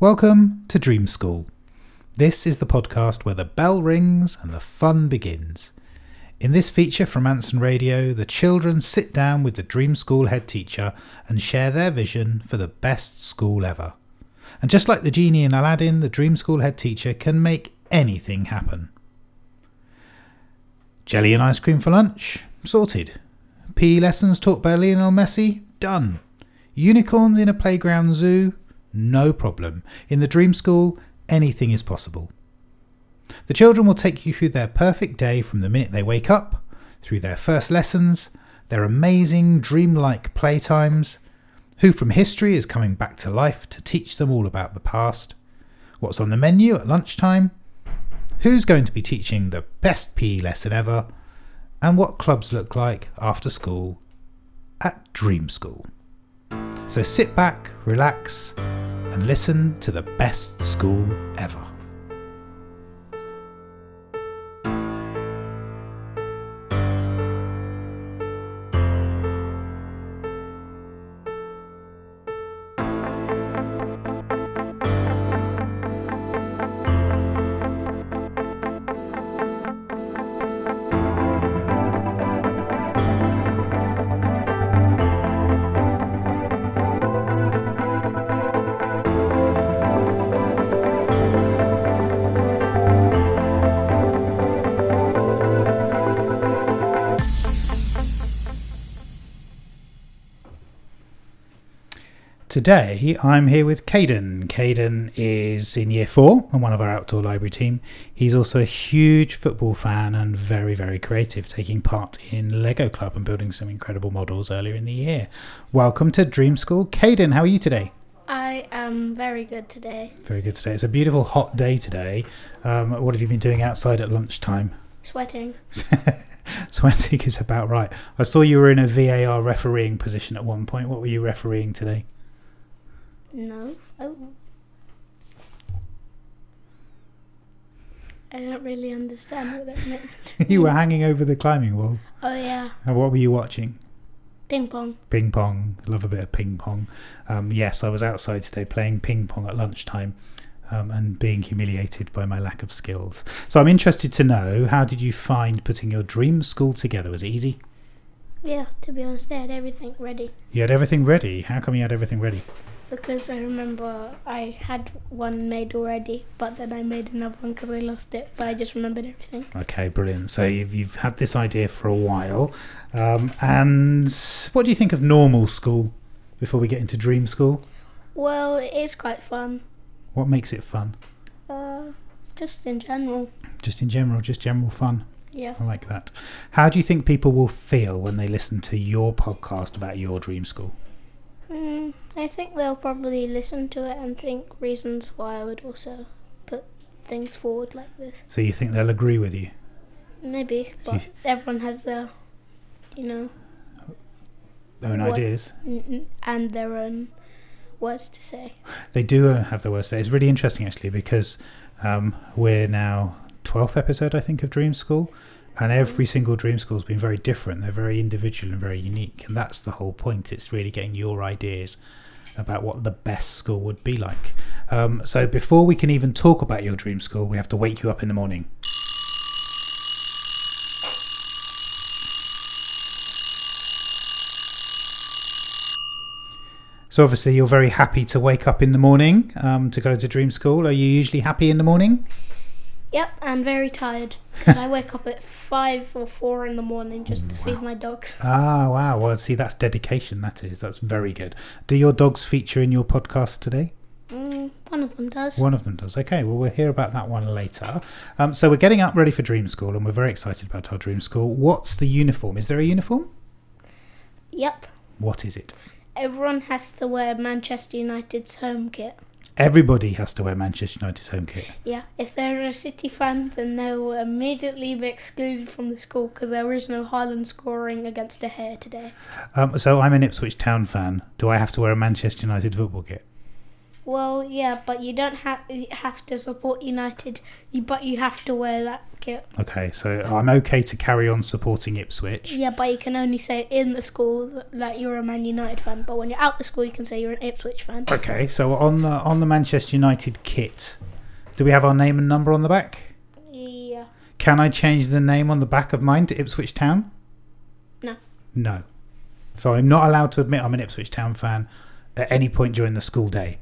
Welcome to Dream School. This is the podcast where the bell rings and the fun begins. In this feature from Anson Radio, the children sit down with the Dream School head teacher and share their vision for the best school ever. And just like the genie in Aladdin, the Dream School head teacher can make anything happen. Jelly and ice cream for lunch? Sorted. PE lessons taught by Lionel Messi? Done. Unicorns in a playground zoo? No problem. In the Dream School, anything is possible. The children will take you through their perfect day from the minute they wake up, through their first lessons, their amazing dreamlike playtimes, who from history is coming back to life to teach them all about the past, what's on the menu at lunchtime, who's going to be teaching the best PE lesson ever, and what clubs look like after school at Dream School. So sit back, relax, and listen to the best school ever. Today I'm here with Kayden. Kayden is in Year 4 and one of our outdoor library team. He's also a huge football fan and very, very creative, taking part in Lego Club and building some incredible models earlier in the year. Welcome to Dream School. Kayden, how are you today? I am very good today. Very good today. It's a beautiful hot day today. What have you been doing outside at lunchtime? Sweating. Sweating is about right. I saw you were in a VAR refereeing position at one point. What were you refereeing today? No, I don't really understand what that meant. You were hanging over the climbing wall. Oh yeah. And what were you watching? Ping pong. Ping pong. Love a bit of ping pong. Yes, I was outside today playing ping pong at lunchtime and being humiliated by my lack of skills. So I'm interested to know, how did you find putting your dream school together? Was it easy? Yeah, to be honest, I had everything ready. You had everything ready? How come you had everything ready? Because I remember I had one made already, but then I made another one because I lost it, but I just remembered everything. Okay, brilliant. So you've had this idea for a while. And what do you think of normal school before we get into dream school? Well, it is quite fun. What makes it fun? Just in general. Just in general, just general fun. Yeah. I like that. How do you think people will feel when they listen to your podcast about your dream school? I think they'll probably listen to it and think reasons why I would also put things forward like this. So you think they'll agree with you? Maybe, but everyone has their, own ideas. And their own words to say. They do have their words to say. It's really interesting, actually, because we're now 12th episode, I think, of Dream School. And every single dream school has been very different. They're very individual and very unique. And that's the whole point. It's really getting your ideas about what the best school would be like. So before we can even talk about your dream school, we have to wake you up in the morning. So obviously you're very happy to wake up in the morning to go to dream school. Are you usually happy in the morning? Yep, and very tired, because I wake up at 5 or 4 in the morning just to feed my dogs. Ah, wow. Well, see, that's dedication, that is. That's very good. Do your dogs feature in your podcast today? One of them does. One of them does. Okay, well, we'll hear about that one later. So we're getting up ready for Dream School, and we're very excited about our Dream School. What's the uniform? Is there a uniform? Yep. What is it? Everyone has to wear Manchester United's home kit. Everybody has to wear Manchester United's home kit. Yeah, if they're a City fan, then they'll immediately be excluded from the school because there is no Haaland scoring against De Gea today. So I'm an Ipswich Town fan. Do I have to wear a Manchester United football kit? Well, yeah, but you don't have to support United, but you have to wear that kit. Okay, so I'm okay to carry on supporting Ipswich. Yeah, but you can only say in the school that you're a Man United fan, but when you're out the school, you can say you're an Ipswich fan. Okay, so on the Manchester United kit, do we have our name and number on the back? Yeah. Can I change the name on the back of mine to Ipswich Town? No. No. So I'm not allowed to admit I'm an Ipswich Town fan at any point during the school day.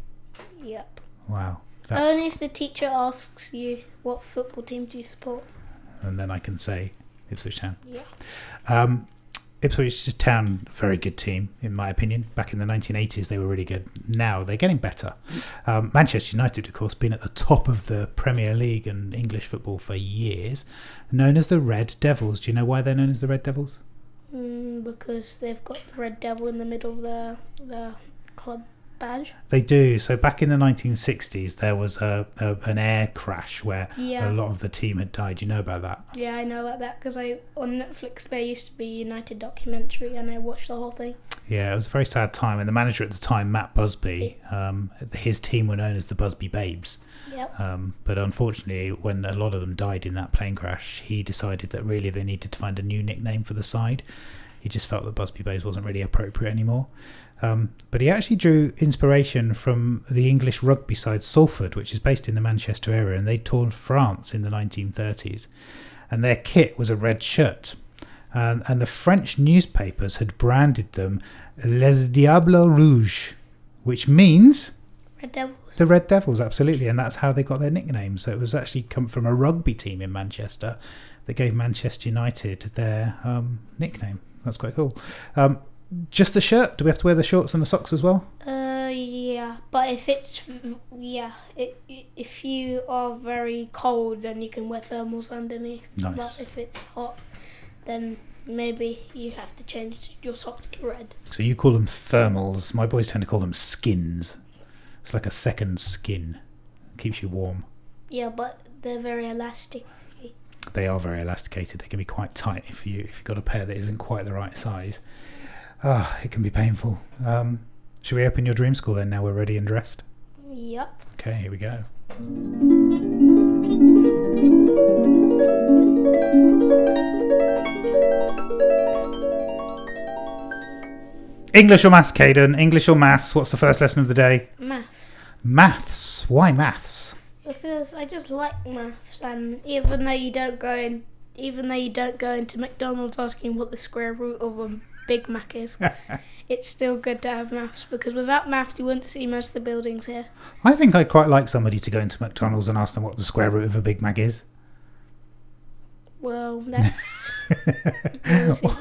Yep. Wow. Only if the teacher asks you, what football team do you support? And then I can say Ipswich Town. Yeah. Ipswich Town, very good team, in my opinion. Back in the 1980s, they were really good. Now they're getting better. Manchester United, of course, been at the top of the Premier League and English football for years, known as the Red Devils. Do you know why they're known as the Red Devils? Because they've got the Red Devil in the middle of their club badge. They do. So back in the 1960s, there was an air crash where a lot of the team had died. You know about that? Yeah, I know about that because on Netflix there used to be a United documentary and I watched the whole thing. Yeah, it was a very sad time. And the manager at the time, Matt Busby, his team were known as the Busby Babes. Yep. But unfortunately, when a lot of them died in that plane crash, he decided that really they needed to find a new nickname for the side. He just felt that Busby Babes wasn't really appropriate anymore. But he actually drew inspiration from the English rugby side Salford, which is based in the Manchester area, and they toured France in the 1930s. And their kit was a red shirt. And the French newspapers had branded them Les Diables Rouges, which means... Red Devils. The Red Devils, absolutely. And that's how they got their nickname. So it was actually come from a rugby team in Manchester that gave Manchester United their nickname. That's quite cool. Just the shirt? Do we have to wear the shorts and the socks as well? Yeah. But if it's... Yeah. If you are very cold, then you can wear thermals underneath. Nice. But if it's hot, then maybe you have to change your socks to red. So you call them thermals. My boys tend to call them skins. It's like a second skin. Keeps you warm. Yeah, but they're very elastic. They are very elasticated. They can be quite tight if you've got a pair that isn't quite the right size. Ah, it can be painful. Should we open your dream school then? Now we're ready and dressed. Yep. Okay, here we go. English or maths, Kayden? English or maths? What's the first lesson of the day? Maths. Maths. Why maths? Because I just like maths, and even though you don't go into McDonald's asking what the square root of a Big Mac is, it's still good to have maths, because without maths you wouldn't see most of the buildings here. I think I'd quite like somebody to go into McDonald's and ask them what the square root of a Big Mac is. Well, that's...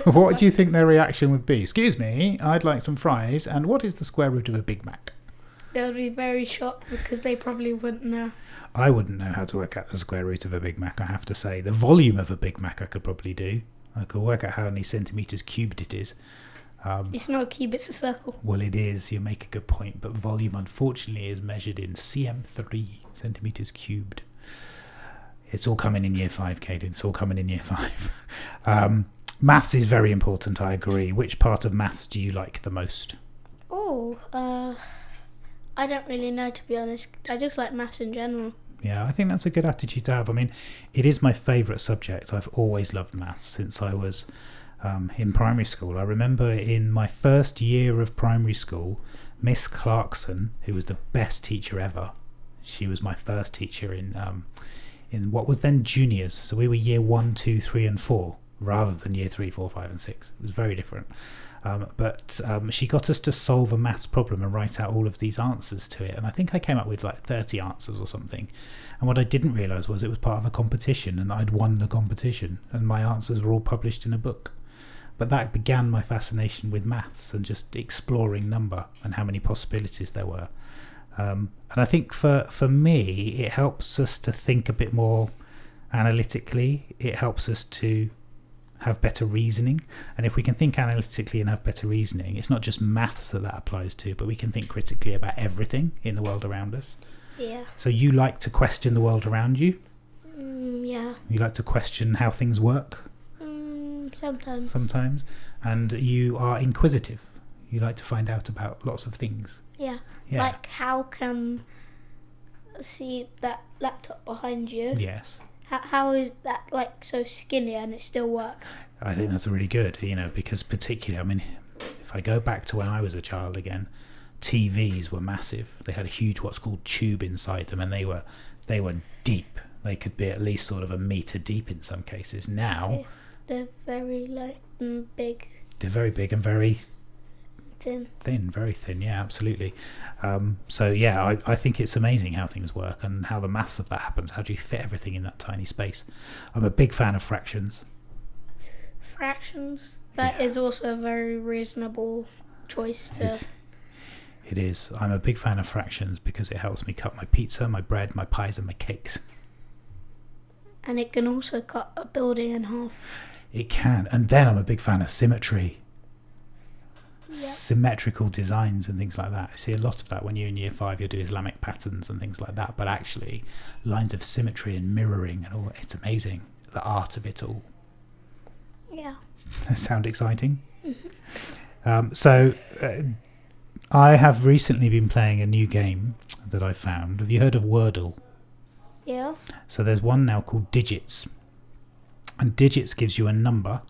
What do you think their reaction would be? Excuse me, I'd like some fries, and what is the square root of a Big Mac? They'll be very shocked because they probably wouldn't know. I wouldn't know how to work out the square root of a Big Mac, I have to say. The volume of a Big Mac I could probably do. I could work out how many centimetres cubed it is. It's not a cube, it's a circle. Well, it is. You make a good point. But volume, unfortunately, is measured in cm3, centimetres cubed. It's all coming in year 5, Kayden. It's all coming in year 5. Maths is very important, I agree. Which part of maths do you like the most? Oh, I don't really know, to be honest. I just like maths in general. Yeah, I think that's a good attitude to have. I mean, it is my favourite subject. I've always loved maths since I was in primary school. I remember in my first year of primary school, Miss Clarkson, who was the best teacher ever, she was my first teacher in what was then juniors. So we were year 1, 2, 3 and 4 rather than year 3, 4, 5 and 6. It was very different. But she got us to solve a maths problem and write out all of these answers to it. And I think I came up with like 30 answers or something. And what I didn't realise was it was part of a competition and I'd won the competition. And my answers were all published in a book. But that began my fascination with maths and just exploring number and how many possibilities there were. And I think for me, it helps us to think a bit more analytically. It helps us to have better reasoning, and if we can think analytically and have better reasoning, it's not just maths that applies to, but we can think critically about everything in the world around us. Yeah. So you like to question the world around you? Yeah. You like to question how things work? Sometimes. And you are inquisitive. You like to find out about lots of things. Yeah. Like, how can see that laptop behind you? Yes. How is that, like, so skinny and it still works? I think that's really good, you know, because particularly, I mean, if I go back to when I was a child again, TVs were massive. They had a huge, what's called tube inside them, and they were deep. They could be at least sort of a metre deep in some cases. Now... they're very, like, big. They're very big and very... Thin, very thin, yeah, absolutely. So yeah, I think it's amazing how things work and how the maths of that happens. How do you fit everything in that tiny space? I'm a big fan of fractions. Fractions? That is also a very reasonable choice to... It is. I'm a big fan of fractions because it helps me cut my pizza, my bread, my pies and my cakes. And it can also cut a building in half. It can. And then I'm a big fan of symmetry. Yep. Symmetrical designs and things like that. I see a lot of that when you're in year 5. You'll do Islamic patterns and things like that, but actually lines of symmetry and mirroring and all, it's amazing, the art of it all. Yeah. Sound exciting? Mm-hmm. I have recently been playing a new game that I found. Have you heard of Wordle? Yeah. So there's one now called Digits, and Digits gives you a number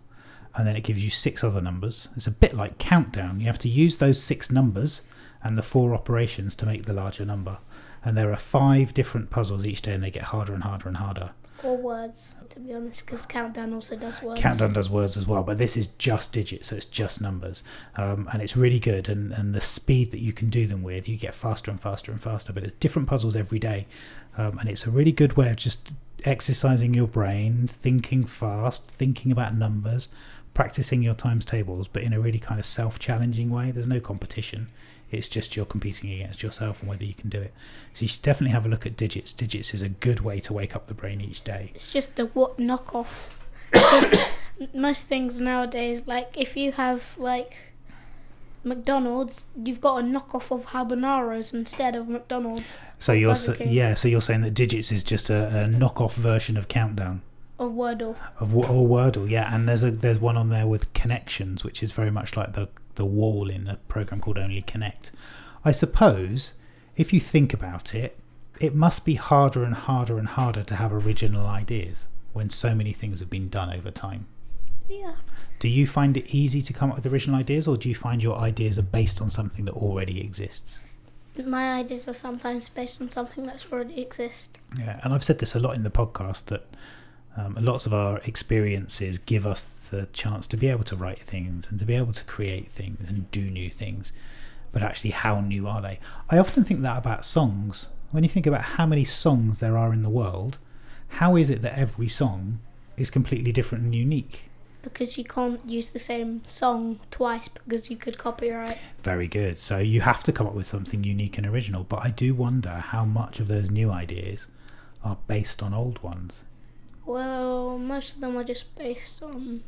and then it gives you 6 other numbers. It's a bit like Countdown. You have to use those 6 numbers and the 4 operations to make the larger number. And there are 5 different puzzles each day, and they get harder and harder and harder. Or words, to be honest, because Countdown also does words. Countdown does words as well, but this is just digits, so it's just numbers. And it's really good, and the speed that you can do them with, you get faster and faster and faster, but it's different puzzles every day. And it's a really good way of just exercising your brain, thinking fast, thinking about numbers, practicing your times tables, but in a really kind of self-challenging way. There's no competition. It's just you're competing against yourself and whether you can do it. So you should definitely have a look at Digits. Digits is a good way to wake up the brain each day. It's just the what knockoff. Most things nowadays, like if you have like McDonald's, you've got a knockoff of habaneros instead of McDonald's. So you're saying that Digits is just a knockoff version of Countdown. Of Wordle. Or Wordle, yeah. And there's one on there with connections, which is very much like the wall in a program called Only Connect. I suppose, if you think about it, it must be harder and harder and harder to have original ideas when so many things have been done over time. Yeah. Do you find it easy to come up with original ideas, or do you find your ideas are based on something that already exists? My ideas are sometimes based on something that's already exists. Yeah, and I've said this a lot in the podcast, that lots of our experiences give us the chance to be able to write things and to be able to create things and do new things, but actually how new are they? I often think that about songs. When you think about how many songs there are in the world, how is it that every song is completely different and unique? Because you can't use the same song twice because you could copyright. Very good. So you have to come up with something unique and original, but I do wonder how much of those new ideas are based on old ones. Well, most of them are just based on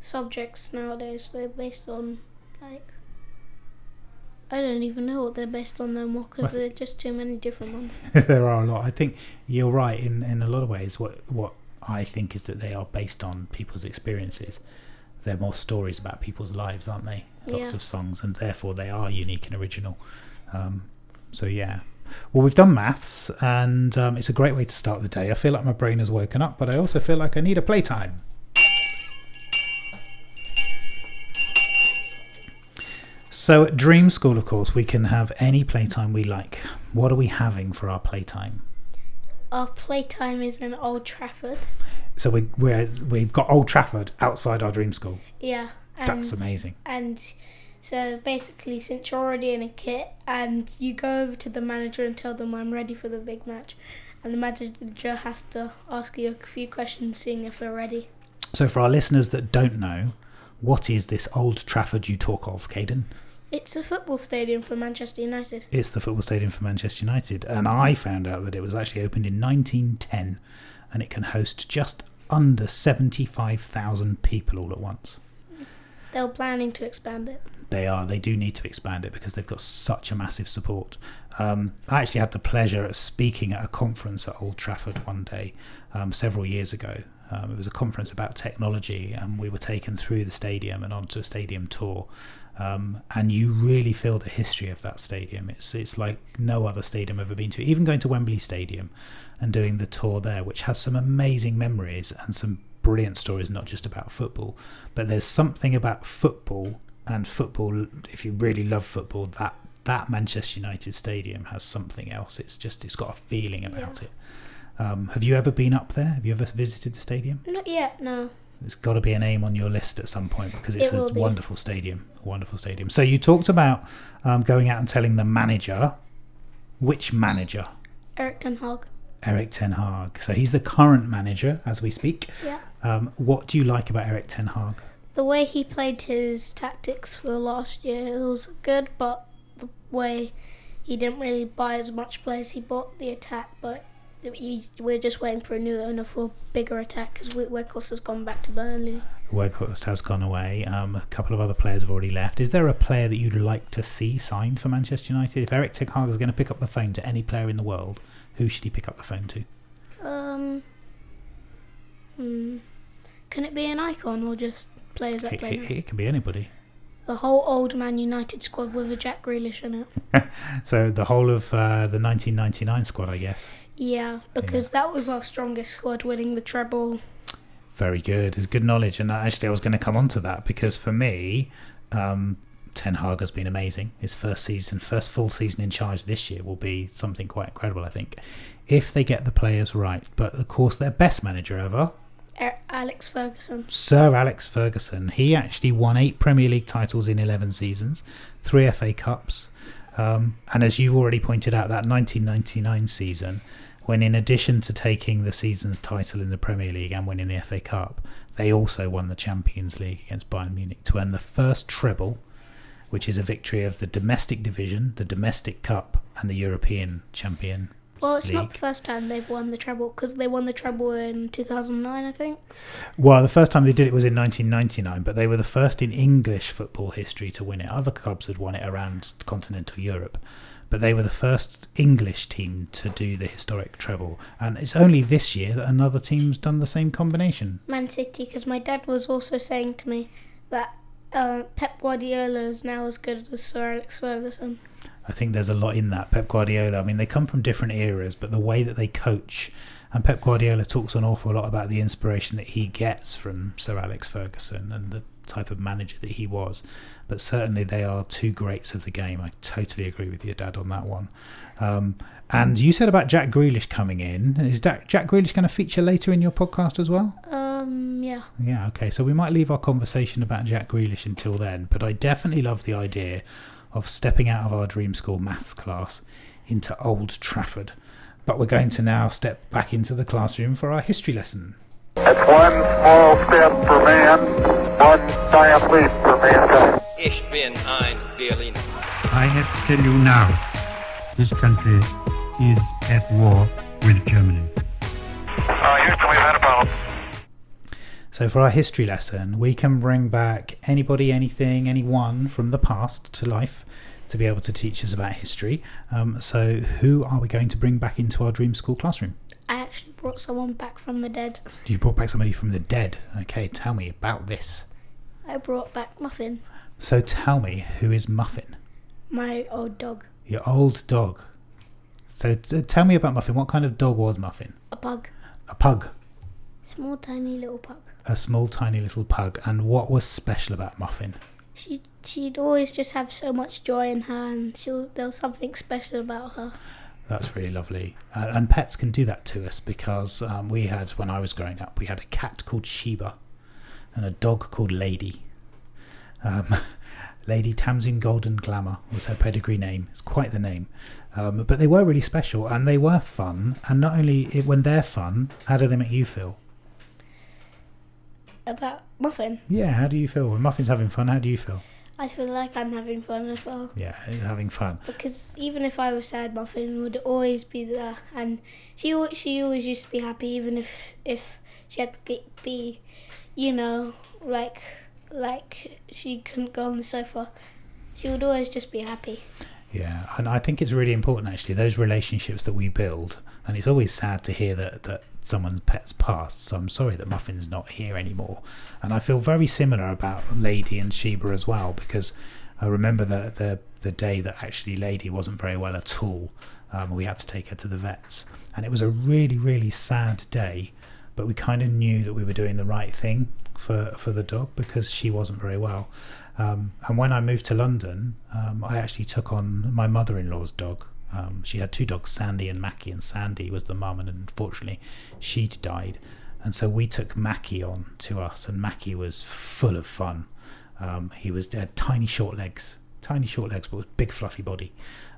subjects nowadays. They're based on, like, I don't even know what they're based on no more, because there are just too many different ones. There are a lot. I think you're right in a lot of ways. What I think is that they are based on people's experiences. They're more stories about people's lives, aren't they? Lots of songs, and therefore they are unique and original. So yeah. Well, we've done maths, and it's a great way to start the day. I feel like my brain has woken up, but I also feel like I need a playtime. So at Dream School, of course, we can have any playtime we like. What are we having for our playtime? Our playtime is in Old Trafford. So we've got Old Trafford outside our Dream School. Yeah. That's amazing. And... so basically, since you're already in a kit, and you go over to the manager and tell them I'm ready for the big match, and the manager has to ask you a few questions, seeing if you're ready. So for our listeners that don't know, what is this Old Trafford you talk of, Kayden? It's a football stadium for Manchester United. It's the football stadium for Manchester United, and I found out that it was actually opened in 1910, and it can host just under 75,000 people all at once. They're planning to expand it. They are. They do need to expand it because they've got such a massive support. I actually had the pleasure of speaking at a conference at Old Trafford one day, several years ago. It was a conference about technology, and we were taken through the stadium and onto a stadium tour. And you really feel the history of that stadium. It's like no other stadium I've ever been to. Even going to Wembley Stadium and doing the tour there, which has some amazing memories and some brilliant stories, not just about football, but there's something about football and football. If you really love football, that Manchester United stadium has something else. It's got a feeling about it. Have you ever been up there? Have you ever visited the stadium? Not yet, no. It's got to be a name on your list at some point, because it's a wonderful stadium. Wonderful stadium. So you talked about going out and telling the manager. Which manager? Erik ten Hag. Erik ten Hag. So he's the current manager as we speak. Yeah. What do you like about Erik ten Hag? The way he played his tactics for last year, it was good, but the way he didn't really buy as much players. He bought the attack, but we're just waiting for a new owner for a bigger attack, because Weghorst has gone back to Burnley. Weghorst has gone away. A couple of other players have already left. Is there a player that you'd like to see signed for Manchester United? If Erik ten Hag is going to pick up the phone to any player in the world, who should he pick up the phone to? Can it be an icon or just players that play? It can be anybody. The whole old Man United squad with a Jack Grealish in it. So the whole of the 1999 squad, I guess. Yeah, because that was our strongest squad, winning the treble. Very good. It's good knowledge. And actually, I was going to come on to that, because for me, Ten Hag has been amazing. His first full season in charge this year will be something quite incredible, I think, if they get the players right. But, of course, their best manager ever... Alex Ferguson. Sir Alex Ferguson. He actually won 8 Premier League titles in 11 seasons, 3 FA Cups, and as you've already pointed out, that 1999 season, when in addition to taking the season's title in the Premier League and winning the FA Cup, they also won the Champions League against Bayern Munich to earn the first treble, which is a victory of the domestic division, the domestic cup, and the European champion. Well, it's not the first time they've won the treble, because they won the treble in 2009, I think. Well, the first time they did it was in 1999, but they were the first in English football history to win it. Other clubs had won it around continental Europe, but they were the first English team to do the historic treble. And it's only this year that another team's done the same combination. Man City, because my dad was also saying to me that Pep Guardiola is now as good as Sir Alex Ferguson. I think there's a lot in that. Pep Guardiola, I mean, they come from different eras, but the way that they coach, and Pep Guardiola talks an awful lot about the inspiration that he gets from Sir Alex Ferguson and the type of manager that he was. But certainly they are two greats of the game. I totally agree with your dad on that one. And you said about Jack Grealish coming in. Is Jack Grealish going to feature later in your podcast as well? Yeah. Yeah, okay. So we might leave our conversation about Jack Grealish until then, but I definitely love the idea of stepping out of our dream school maths class into Old Trafford. But we're going to now step back into the classroom for our history lesson. It's one small step for man, one giant leap for mankind. Ich bin ein Berliner. I have to tell you now, this country is at war with Germany. Houston, we've had a problem. So for our history lesson, we can bring back anybody, anything, anyone from the past to life to be able to teach us about history. So who are we going to bring back into our dream school classroom? I actually brought someone back from the dead. You brought back somebody from the dead. Okay, tell me about this. I brought back Muffin. So tell me, who is Muffin? My old dog. Your old dog. So tell me about Muffin. What kind of dog was Muffin? A pug. A pug. Small, tiny little pug. A small, tiny little pug. And what was special about Muffin? She'd always just have so much joy in her, and there was something special about her. That's really lovely. And pets can do that to us, because when I was growing up, we had a cat called Sheba and a dog called Lady. Lady Tamsin Golden Glamour was her pedigree name. It's quite the name. But they were really special, and they were fun. And not only when they're fun, how do they make you feel? About Muffin? Yeah, how do you feel? When Muffin's having fun, how do you feel? I feel like I'm having fun as well. Yeah, having fun. Because even if I was sad, Muffin would always be there. And she always used to be happy, even if she had to be you know, like she couldn't go on the sofa. She would always just be happy. Yeah, and I think it's really important, actually, those relationships that we build. And it's always sad to hear that someone's pet's passed, so I'm sorry that Muffin's not here anymore. And I feel very similar about Lady and Sheba as well, because I remember the day that actually Lady wasn't very well at all. We had to take her to the vets, and it was a really, really sad day, but we kind of knew that we were doing the right thing for the dog because she wasn't very well. And when I moved to London, I actually took on my mother-in-law's dog. She had two dogs, Sandy and Mackie, and Sandy was the mum, and unfortunately she'd died. And so we took Mackie on to us, and Mackie was full of fun. He was had tiny short legs, but with a big fluffy body,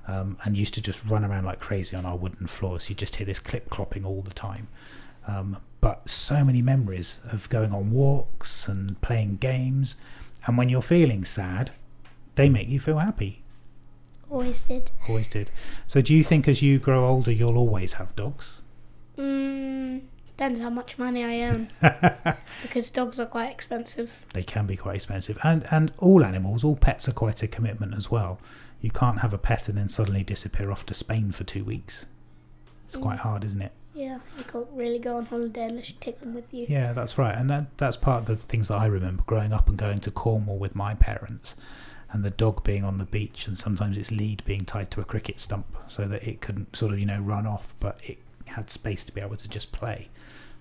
and used to just run around like crazy on our wooden floor. So you just hear this clip-clopping all the time. But so many memories of going on walks and playing games. And when you're feeling sad, they make you feel happy. Always did. Always did. So do you think as you grow older, you'll always have dogs? Depends how much money I earn. Because dogs are quite expensive. They can be quite expensive. And all animals, all pets are quite a commitment as well. You can't have a pet and then suddenly disappear off to Spain for 2 weeks. It's quite hard, isn't it? Yeah, you can't really go on holiday unless you take them with you. Yeah, that's right. And that's part of the things that I remember growing up and going to Cornwall with my parents, and the dog being on the beach, and sometimes its lead being tied to a cricket stump so that it couldn't sort of, you know, run off, but it had space to be able to just play,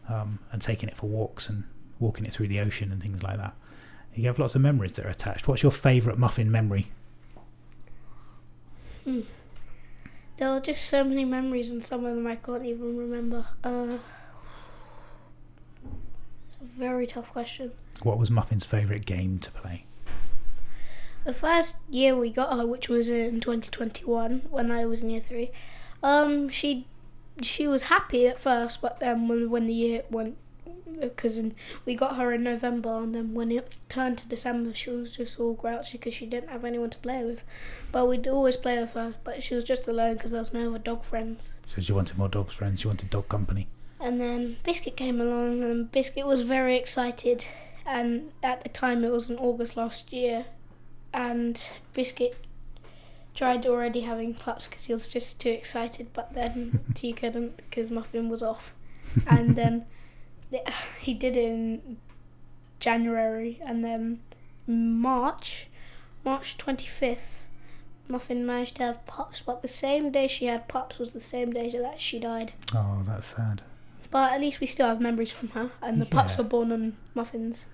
and taking it for walks and walking it through the ocean and things like that. You have lots of memories that are attached. What's your favourite muffin memory? There are just so many memories, and some of them I can't even remember. It's a very tough question. What was Muffin's favourite game to play? The first year we got her, which was in 2021, when I was in year 3, she was happy at first, but then when the year went, because we got her in November, and then when it turned to December, she was just all grouchy because she didn't have anyone to play with. But we'd always play with her, but she was just alone because there was no other dog friends. So she wanted more dog friends, she wanted dog company. And then Biscuit came along, and Biscuit was very excited, and at the time it was in August last year, and Biscuit tried already having pups because he was just too excited, but then he couldn't because Muffin was off. And then he did it in January, and then March 25th, Muffin managed to have pups, but the same day she had pups was the same day that she died. Oh, that's sad. But at least we still have memories from her, and the pups were born on Muffin's,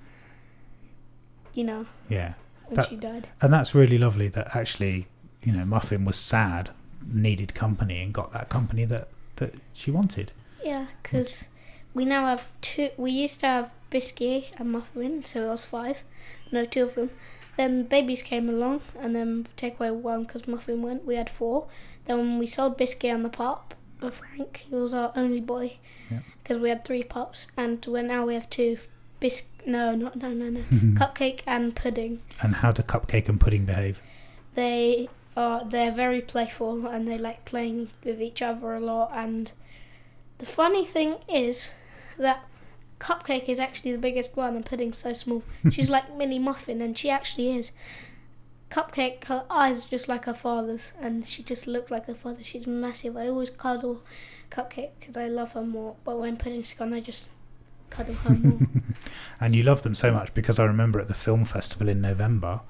you know. Yeah. And she died. And that's really lovely that actually, you know, Muffin was sad, needed company, and got that company that she wanted. Yeah, because we now have two. We used to have Biscuit and Muffin, so it was 5. No, 2 of them. Then babies came along, and then take away 1 because Muffin went. We had 4. Then when we sold Biscuit and the pup, Frank, he was our only boy, because we had 3 pups, and now we have 2. Cupcake and Pudding. And how do Cupcake and Pudding behave? They're very playful, and they like playing with each other a lot. And the funny thing is that Cupcake is actually the biggest one, and Pudding's so small. She's like mini Muffin, and she actually is. Cupcake, her eyes are just like her father's, and she just looks like her father. She's massive. I always cuddle Cupcake because I love her more. But when Pudding's gone, I just cuddle her more. And you love them so much, because I remember at the film festival in November,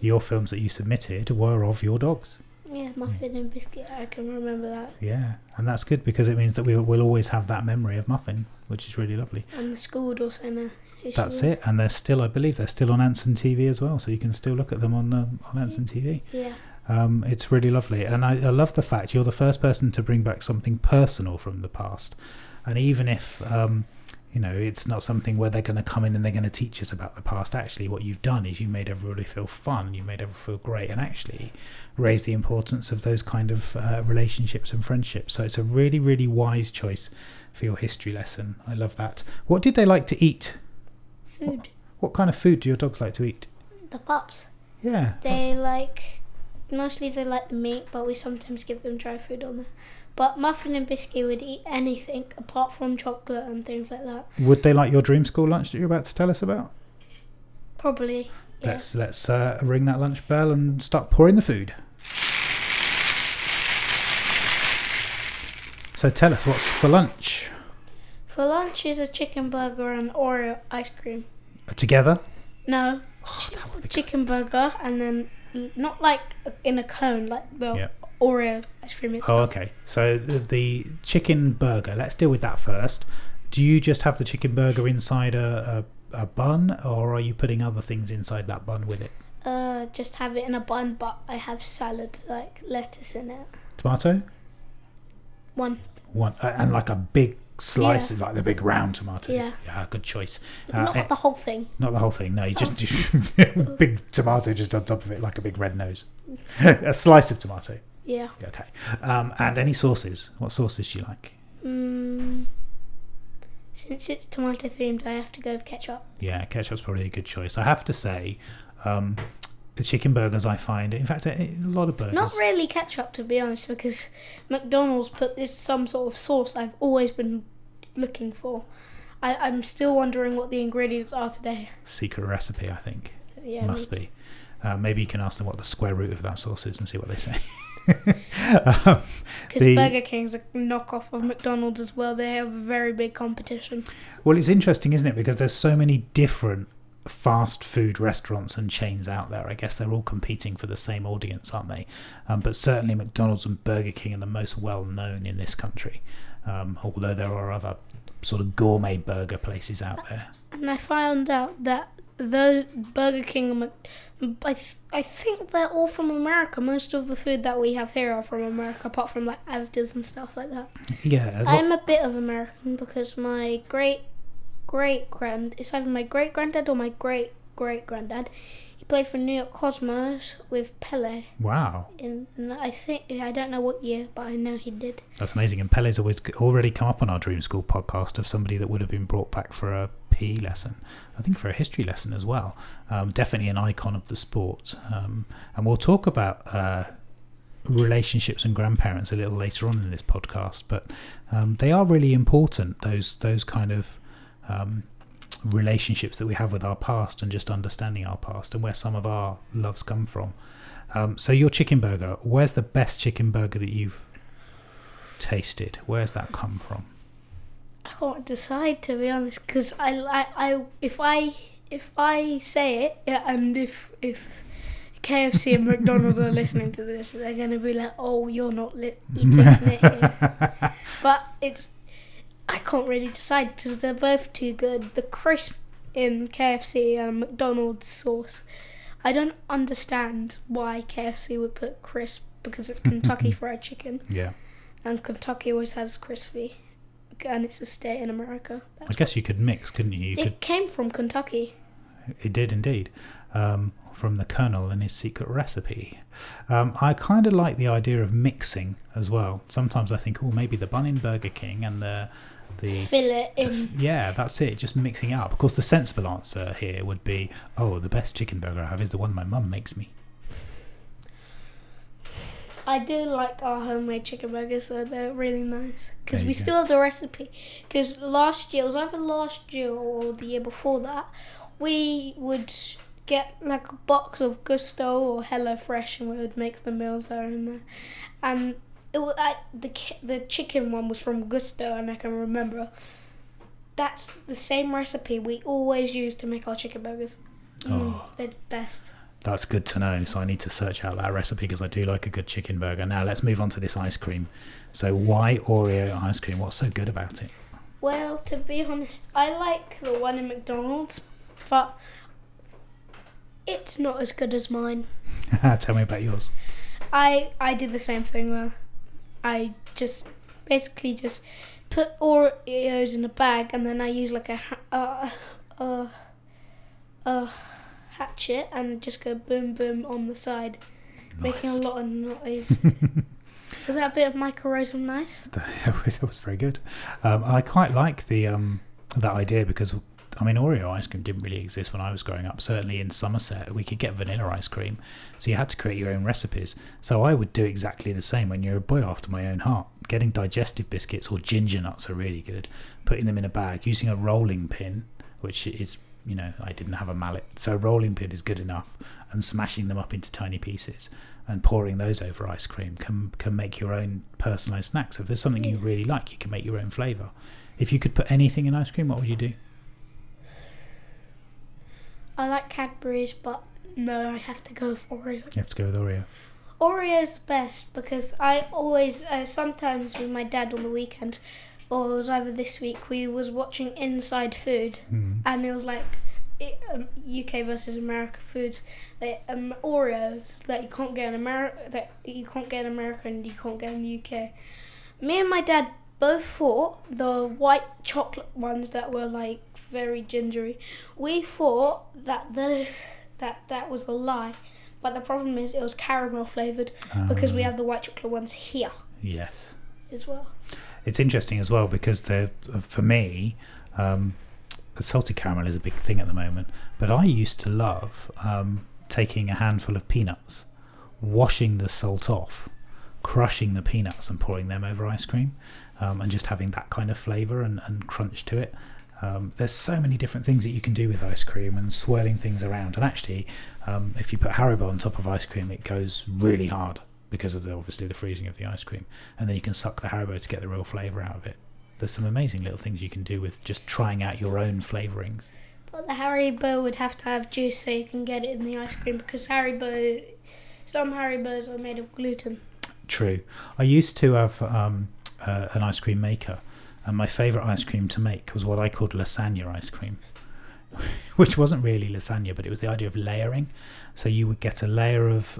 your films that you submitted were of your dogs. Yeah, Muffin and Biscuit, I can remember that. Yeah, and that's good because it means that we'll always have that memory of Muffin, which is really lovely. And the school would also know who That's she was. It, and they're still, I believe, they're still on Anson TV as well, so you can still look at them on Anson TV. Yeah. It's really lovely, and I love the fact you're the first person to bring back something personal from the past. And even if you know, it's not something where they're going to come in and they're going to teach us about the past. Actually, what you've done is you made everybody feel fun, you made everyone feel great, and actually raised the importance of those kind of relationships and friendships. So it's a really, really wise choice for your history lesson. I love that. What did they like to eat? Food. What kind of food do your dogs like to eat? The pups. Yeah. Mostly they like the meat, but we sometimes give them dry food on there. But Muffin and Biscuit would eat anything apart from chocolate and things like that. Would they like your dream school lunch that you're about to tell us about? Probably, yeah. Let's ring that lunch bell and start pouring the food. So tell us, what's for lunch? For lunch is a chicken burger and Oreo ice cream. Together? No. Oh, that would be good. Chicken burger and then not like in a cone, like the Oreo ice cream itself. Oh, okay. So the chicken burger, let's deal with that first. Do you just have the chicken burger inside a bun, or are you putting other things inside that bun with it? Just have it in a bun, but I have salad, like lettuce in it. Tomato? One. And like a big slice, like the big round tomatoes. Yeah, good choice. Not the whole thing. Not the whole thing, no. You just do big tomato just on top of it, like a big red nose. A slice of tomato. Yeah. Okay. And any sauces? What sauces do you like? Since it's tomato themed, I have to go with ketchup. Yeah, ketchup's probably a good choice. I have to say... the chicken burgers, I find, in fact, a lot of burgers. Not really ketchup, to be honest, because McDonald's put this some sort of sauce I've always been looking for. I'm still wondering what the ingredients are today. Secret recipe, I think. Yeah, must be. Maybe you can ask them what the square root of that sauce is and see what they say. Because Burger King's a knockoff of McDonald's as well. They have a very big competition. Well, it's interesting, isn't it? Because there's so many different fast food restaurants and chains out there. I guess they're all competing for the same audience, aren't they? But certainly McDonald's and Burger King are the most well known in this country, although there are other sort of gourmet burger places out there. And I found out that though Burger King and I think they're all from America. Most of the food that we have here are from America, apart from like Asda's and stuff like that. Yeah, I'm a bit of American because my great-granddad—it's either my great-granddad or my great-great-granddad. He played for New York Cosmos with Pelé. Wow! And I think I don't know what year, but I know he did. That's amazing. And Pelé's already come up on our Dream School podcast of somebody that would have been brought back for a PE lesson, I think, for a history lesson as well. Definitely an icon of the sport. And we'll talk about relationships and grandparents a little later on in this podcast, but they are really important. Those kind of relationships that we have with our past and just understanding our past and where some of our loves come from. So your chicken burger, where's the best chicken burger that you've tasted? Where's that come from? I can't decide, to be honest, because if I say it, and if KFC and McDonald's are listening to this, they're going to be like, oh, you're not eating it. Yeah. But I can't really decide because they're both too good. The crisp in KFC and McDonald's sauce. I don't understand why KFC would put crisp because it's Kentucky Fried Chicken. Yeah. And Kentucky always has crispy. And it's a state in America. That's I guess you could mix, couldn't you? It came from Kentucky. It did indeed. From the Colonel and his secret recipe. I kind of like the idea of mixing as well. Sometimes I think, oh, maybe the bun in Burger King and the fillet in... Yeah, that's it, just mixing it up. Of course, the sensible answer here would be, oh, the best chicken burger I have is the one my mum makes me. I do like our homemade chicken burgers, though. They're really nice. Because we still have the recipe. Because last year, it was either last year or the year before that, we would... get like a box of Gusto or Hello Fresh, and we would make the meals there and there. And it was, the chicken one was from Gusto, and I can remember that's the same recipe we always use to make our chicken burgers. They're the best. That's good to know. So I need to search out that recipe because I do like a good chicken burger. Now let's move on to this ice cream. So why Oreo ice cream? What's so good about it? Well, to be honest, I like the one in McDonald's, but it's not as good as mine. Tell me about yours. I did the same thing there. I just basically just put Oreos in a bag, and then I use like a hatchet and just go boom boom on the side, making a lot of noise. Was that a bit of mycorrhizal nice? That was very good. I quite like the that idea because, I mean, Oreo ice cream didn't really exist when I was growing up. Certainly in Somerset, we could get vanilla ice cream. So you had to create your own recipes. So I would do exactly the same when you're a boy after my own heart. Getting digestive biscuits or ginger nuts are really good. Putting them in a bag, using a rolling pin, which is, you know, I didn't have a mallet. So a rolling pin is good enough. And smashing them up into tiny pieces and pouring those over ice cream can make your own personalised snacks. So if there's something you really like, you can make your own flavour. If you could put anything in ice cream, what would you do? I like Cadbury's, but No, I have to go with Oreo. You have to go with Oreo. Oreo's the best because I always, sometimes with my dad on the weekend, or it was either this week, we was watching Inside Food, and it was like UK versus America foods. Oreos that you can't get in America, that you can't get in America, and you can't get in the UK. Me and my dad both thought the white chocolate ones that were like very gingery. We thought that that was a lie, but the problem is it was caramel flavoured because we have the white chocolate ones here. Yes. As well. It's interesting as well because for me, salted caramel is a big thing at the moment. But I used to love taking a handful of peanuts, washing the salt off, crushing the peanuts and pouring them over ice cream, and just having that kind of flavour and crunch to it. There's so many different things that you can do with ice cream and swirling things around. And actually, if you put Haribo on top of ice cream, it goes really hard because of obviously the freezing of the ice cream. And then you can suck the Haribo to get the real flavour out of it. There's some amazing little things you can do with just trying out your own flavourings. But the Haribo would have to have juice so you can get it in the ice cream because some Haribos are made of gluten. True. I used to have an ice cream maker, and my favourite ice cream to make was what I called lasagna ice cream, which wasn't really lasagna, but it was the idea of layering. So you would get a layer of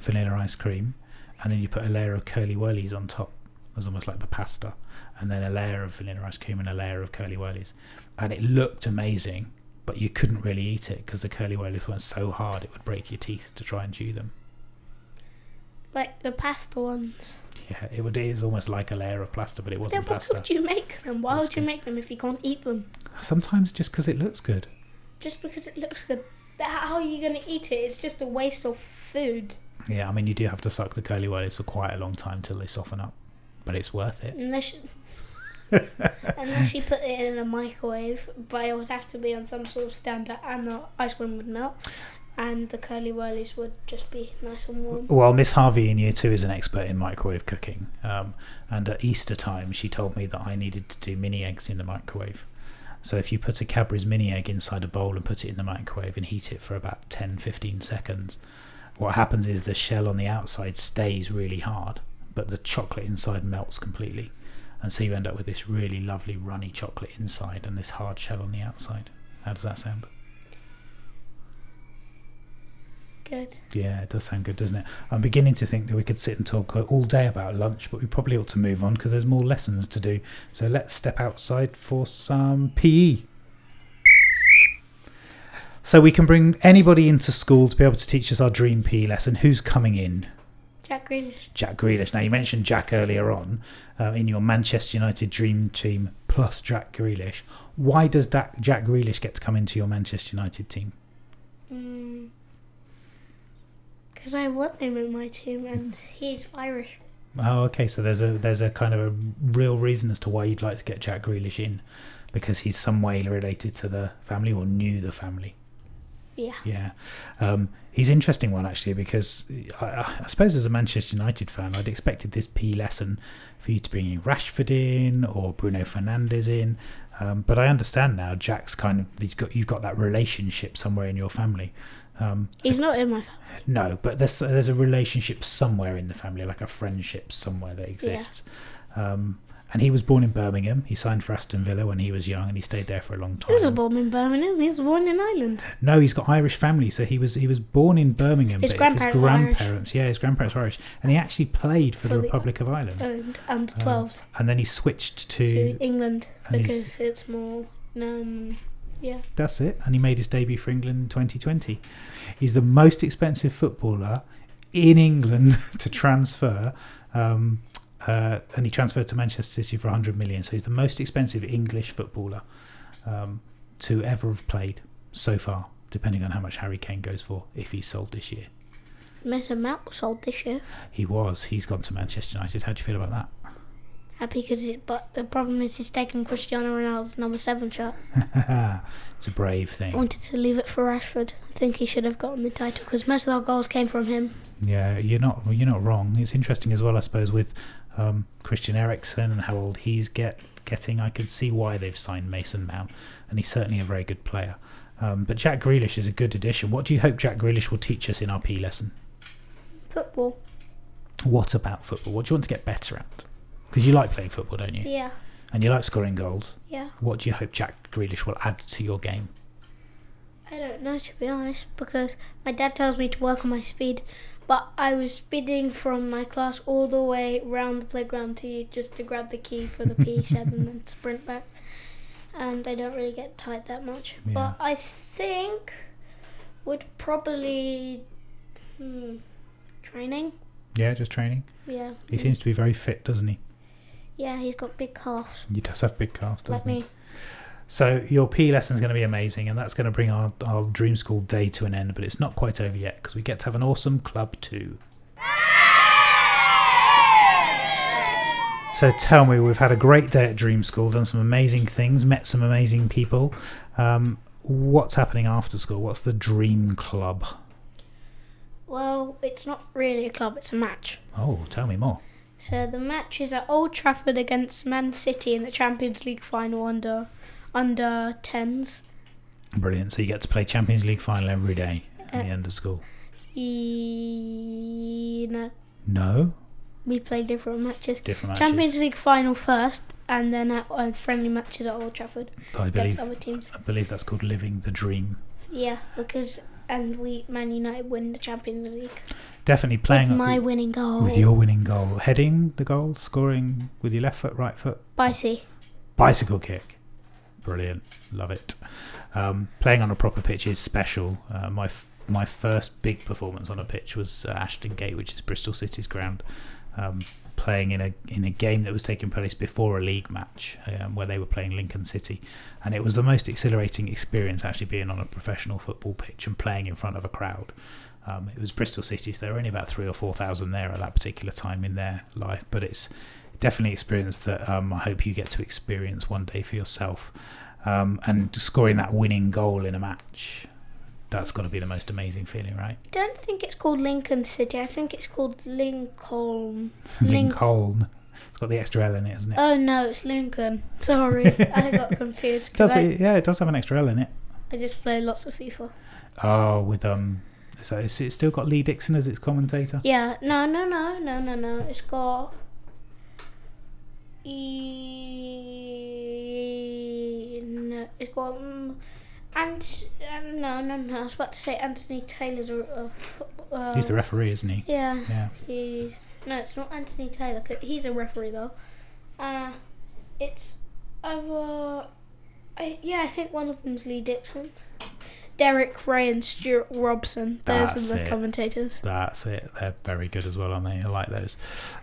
vanilla ice cream, and then you put a layer of Curly Whirlies on top. It was almost like the pasta, and then a layer of vanilla ice cream and a layer of Curly Whirlies, and it looked amazing, but you couldn't really eat it because the Curly Whirlies weren't so hard it would break your teeth to try and chew them. Like the pasta ones. Yeah, it is almost like a layer of pasta, but it wasn't pasta. Why would you make them? Why would you make them if you can't eat them? Sometimes just because it looks good. Just because it looks good. How are you going to eat it? It's just a waste of food. Yeah, I mean, you do have to suck the Curly Whirlies for quite a long time till they soften up. But it's worth it. Unless you put it in a microwave, but it would have to be on some sort of standard, and the ice cream would melt, and the Curly Whirlies would just be nice and warm. Well, Miss Harvey in Year 2 is an expert in microwave cooking, and at Easter time she told me that I needed to do mini eggs in the microwave. So if you put a Cadbury's mini egg inside a bowl and put it in the microwave and heat it for about 10-15 seconds, what happens is the shell on the outside stays really hard, but the chocolate inside melts completely, and so you end up with this really lovely runny chocolate inside and this hard shell on the outside. How does that sound? Good. Yeah, it does sound good, doesn't it? I'm beginning to think that we could sit and talk all day about lunch, but we probably ought to move on because there's more lessons to do. So let's step outside for some PE. So we can bring anybody into school to be able to teach us our dream PE lesson. Who's coming in? Jack Grealish. Jack Grealish. Now, you mentioned Jack earlier on in your Manchester United dream team plus Jack Grealish. Why does Jack Grealish get to come into your Manchester United team? Because I want him in my team and he's Irish. Oh, okay. So there's a kind of a real reason as to why you'd like to get Jack Grealish in, because he's some way related to the family or knew the family. Yeah. Yeah. He's an interesting one, actually, because I suppose as a Manchester United fan, I'd expected this P lesson for you to bring in Rashford in or Bruno Fernandes in. But I understand now Jack's kind of... You've got that relationship somewhere in your family. He's not in my family. No, but there's a relationship somewhere in the family, like a friendship somewhere that exists. Yeah. And he was born in Birmingham. He signed for Aston Villa when he was young, and he stayed there for a long time. He was born in Birmingham. He was born in Ireland. No, he's got Irish family, so he was born in Birmingham. His grandparents were Irish, and he actually played for the Republic of Ireland under 12s. And then he switched to England because it's more known. Yeah, that's it. And he made his debut for England in 2020. He's the most expensive footballer in England to transfer. And he transferred to Manchester City for 100 million. So he's the most expensive English footballer to ever have played so far, depending on how much Harry Kane goes for, if he's sold this year. Mason Mount was sold this year. He was. He's gone to Manchester United. How do you feel about that? Happy, but the problem is he's taken Cristiano Ronaldo's number 7 shirt. It's a brave thing. I wanted to leave it for Rashford. I think he should have gotten the title because most of our goals came from him. Yeah, you're not wrong. It's interesting as well, I suppose, with... Christian Eriksen and how old he's getting, I could see why they've signed Mason Mount, and he's certainly a very good player. But Jack Grealish is a good addition. What do you hope Jack Grealish will teach us in our P lesson? Football. What about football? What do you want to get better at? Because you like playing football, don't you? Yeah. And you like scoring goals? Yeah. What do you hope Jack Grealish will add to your game? I don't know, to be honest, because my dad tells me to work on my speed, but I was speeding from my class all the way round the playground to you just to grab the key for the pea shed and then sprint back. And I don't really get tired that much. Yeah. But I think would probably training. Yeah, just training. Yeah. He seems to be very fit, doesn't he? Yeah, he's got big calves. He does have big calves, doesn't he? Like me. So your P lesson is going to be amazing, and that's going to bring our Dream School day to an end, but it's not quite over yet because we get to have an awesome club too. So tell me, we've had a great day at Dream School, done some amazing things, met some amazing people. What's happening after school? What's the Dream Club? Well, it's not really a club, it's a match. Oh, tell me more. So the match is at Old Trafford against Man City in the Champions League final under 10s. Brilliant. So you get to play Champions League final every day at the end of school? No. No? We play different matches. Different matches. Champions League final first, and then at friendly matches at Old Trafford against other teams. I believe that's called Living the Dream. Yeah, because... And Man United win the Champions League. Definitely playing with my winning goal. With your winning goal. Heading the goal, scoring with your left foot, right foot. Bicycle kick. Brilliant. Love it. Playing on a proper pitch is special. My first big performance on a pitch was Ashton Gate, which is Bristol City's ground. Playing in a game that was taking place before a league match where they were playing Lincoln City, and it was the most exhilarating experience actually being on a professional football pitch and playing in front of a crowd. It was Bristol City, so there were only about 3,000 or 4,000 there at that particular time in their life, but it's definitely an experience that I hope you get to experience one day for yourself. And scoring that winning goal in a match, that's got to be the most amazing feeling, right? I don't think it's called Lincoln City. I think it's called Lincoln. Lincoln. It's got the extra L in it, hasn't it? Oh, no, it's Lincoln. Sorry, I got confused. Yeah, it does have an extra L in it. I just play lots of FIFA. Oh, with... So it's still got Lee Dixon as its commentator? Yeah. No. It's got... No, it's got... I was about to say Anthony Taylor's a he's the referee, isn't he? Yeah. It's not Anthony Taylor. He's a referee though. It's other. I think one of them's Lee Dixon, Derek Ray, and Stuart Robson. Those are the commentators. That's it. They're very good as well, aren't they? I like those.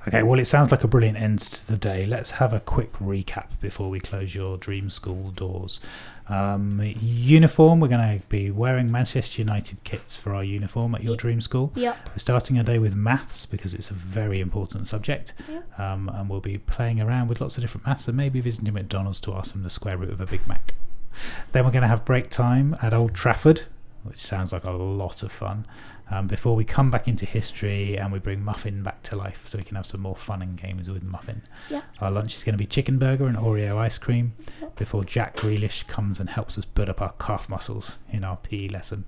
Okay. Well, it sounds like a brilliant end to the day. Let's have a quick recap before we close your Dream School doors. Uniform, we're going to be wearing Manchester United kits for our uniform at your Dream School. Yep. We're starting our day with maths because it's a very important subject. Yep. And we'll be playing around with lots of different maths and maybe visiting McDonald's to ask them the square root of a Big Mac. Then we're going to have break time at Old Trafford, which sounds like a lot of fun, before we come back into history and we bring Muffin back to life so we can have some more fun and games with Muffin. Yep. Our lunch is going to be chicken burger and Oreo ice cream before Jack Grealish comes and helps us build up our calf muscles in our PE lesson.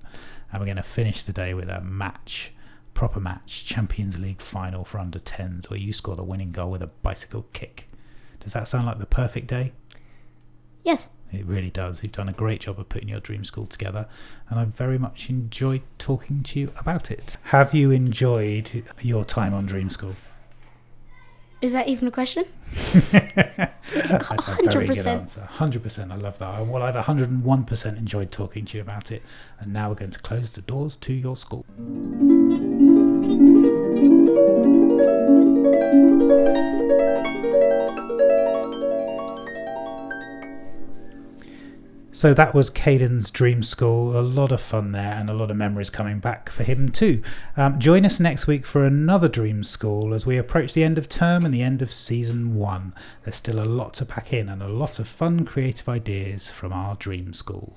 And we're going to finish the day with a match, proper match, Champions League final for under 10s where you score the winning goal with a bicycle kick. Does that sound like the perfect day? Yes. It really does. You've done a great job of putting your Dream School together, and I very much enjoyed talking to you about it. Have you enjoyed your time on Dream School? Is that even a question? That's a very good answer. 100%. I love that. Well, I've 101% enjoyed talking to you about it, and now we're going to close the doors to your school. So that was Kayden's Dream School. A lot of fun there and a lot of memories coming back for him too. Join us next week for another Dream School as we approach the end of term and the end of season one. There's still a lot to pack in and a lot of fun creative ideas from our Dream School.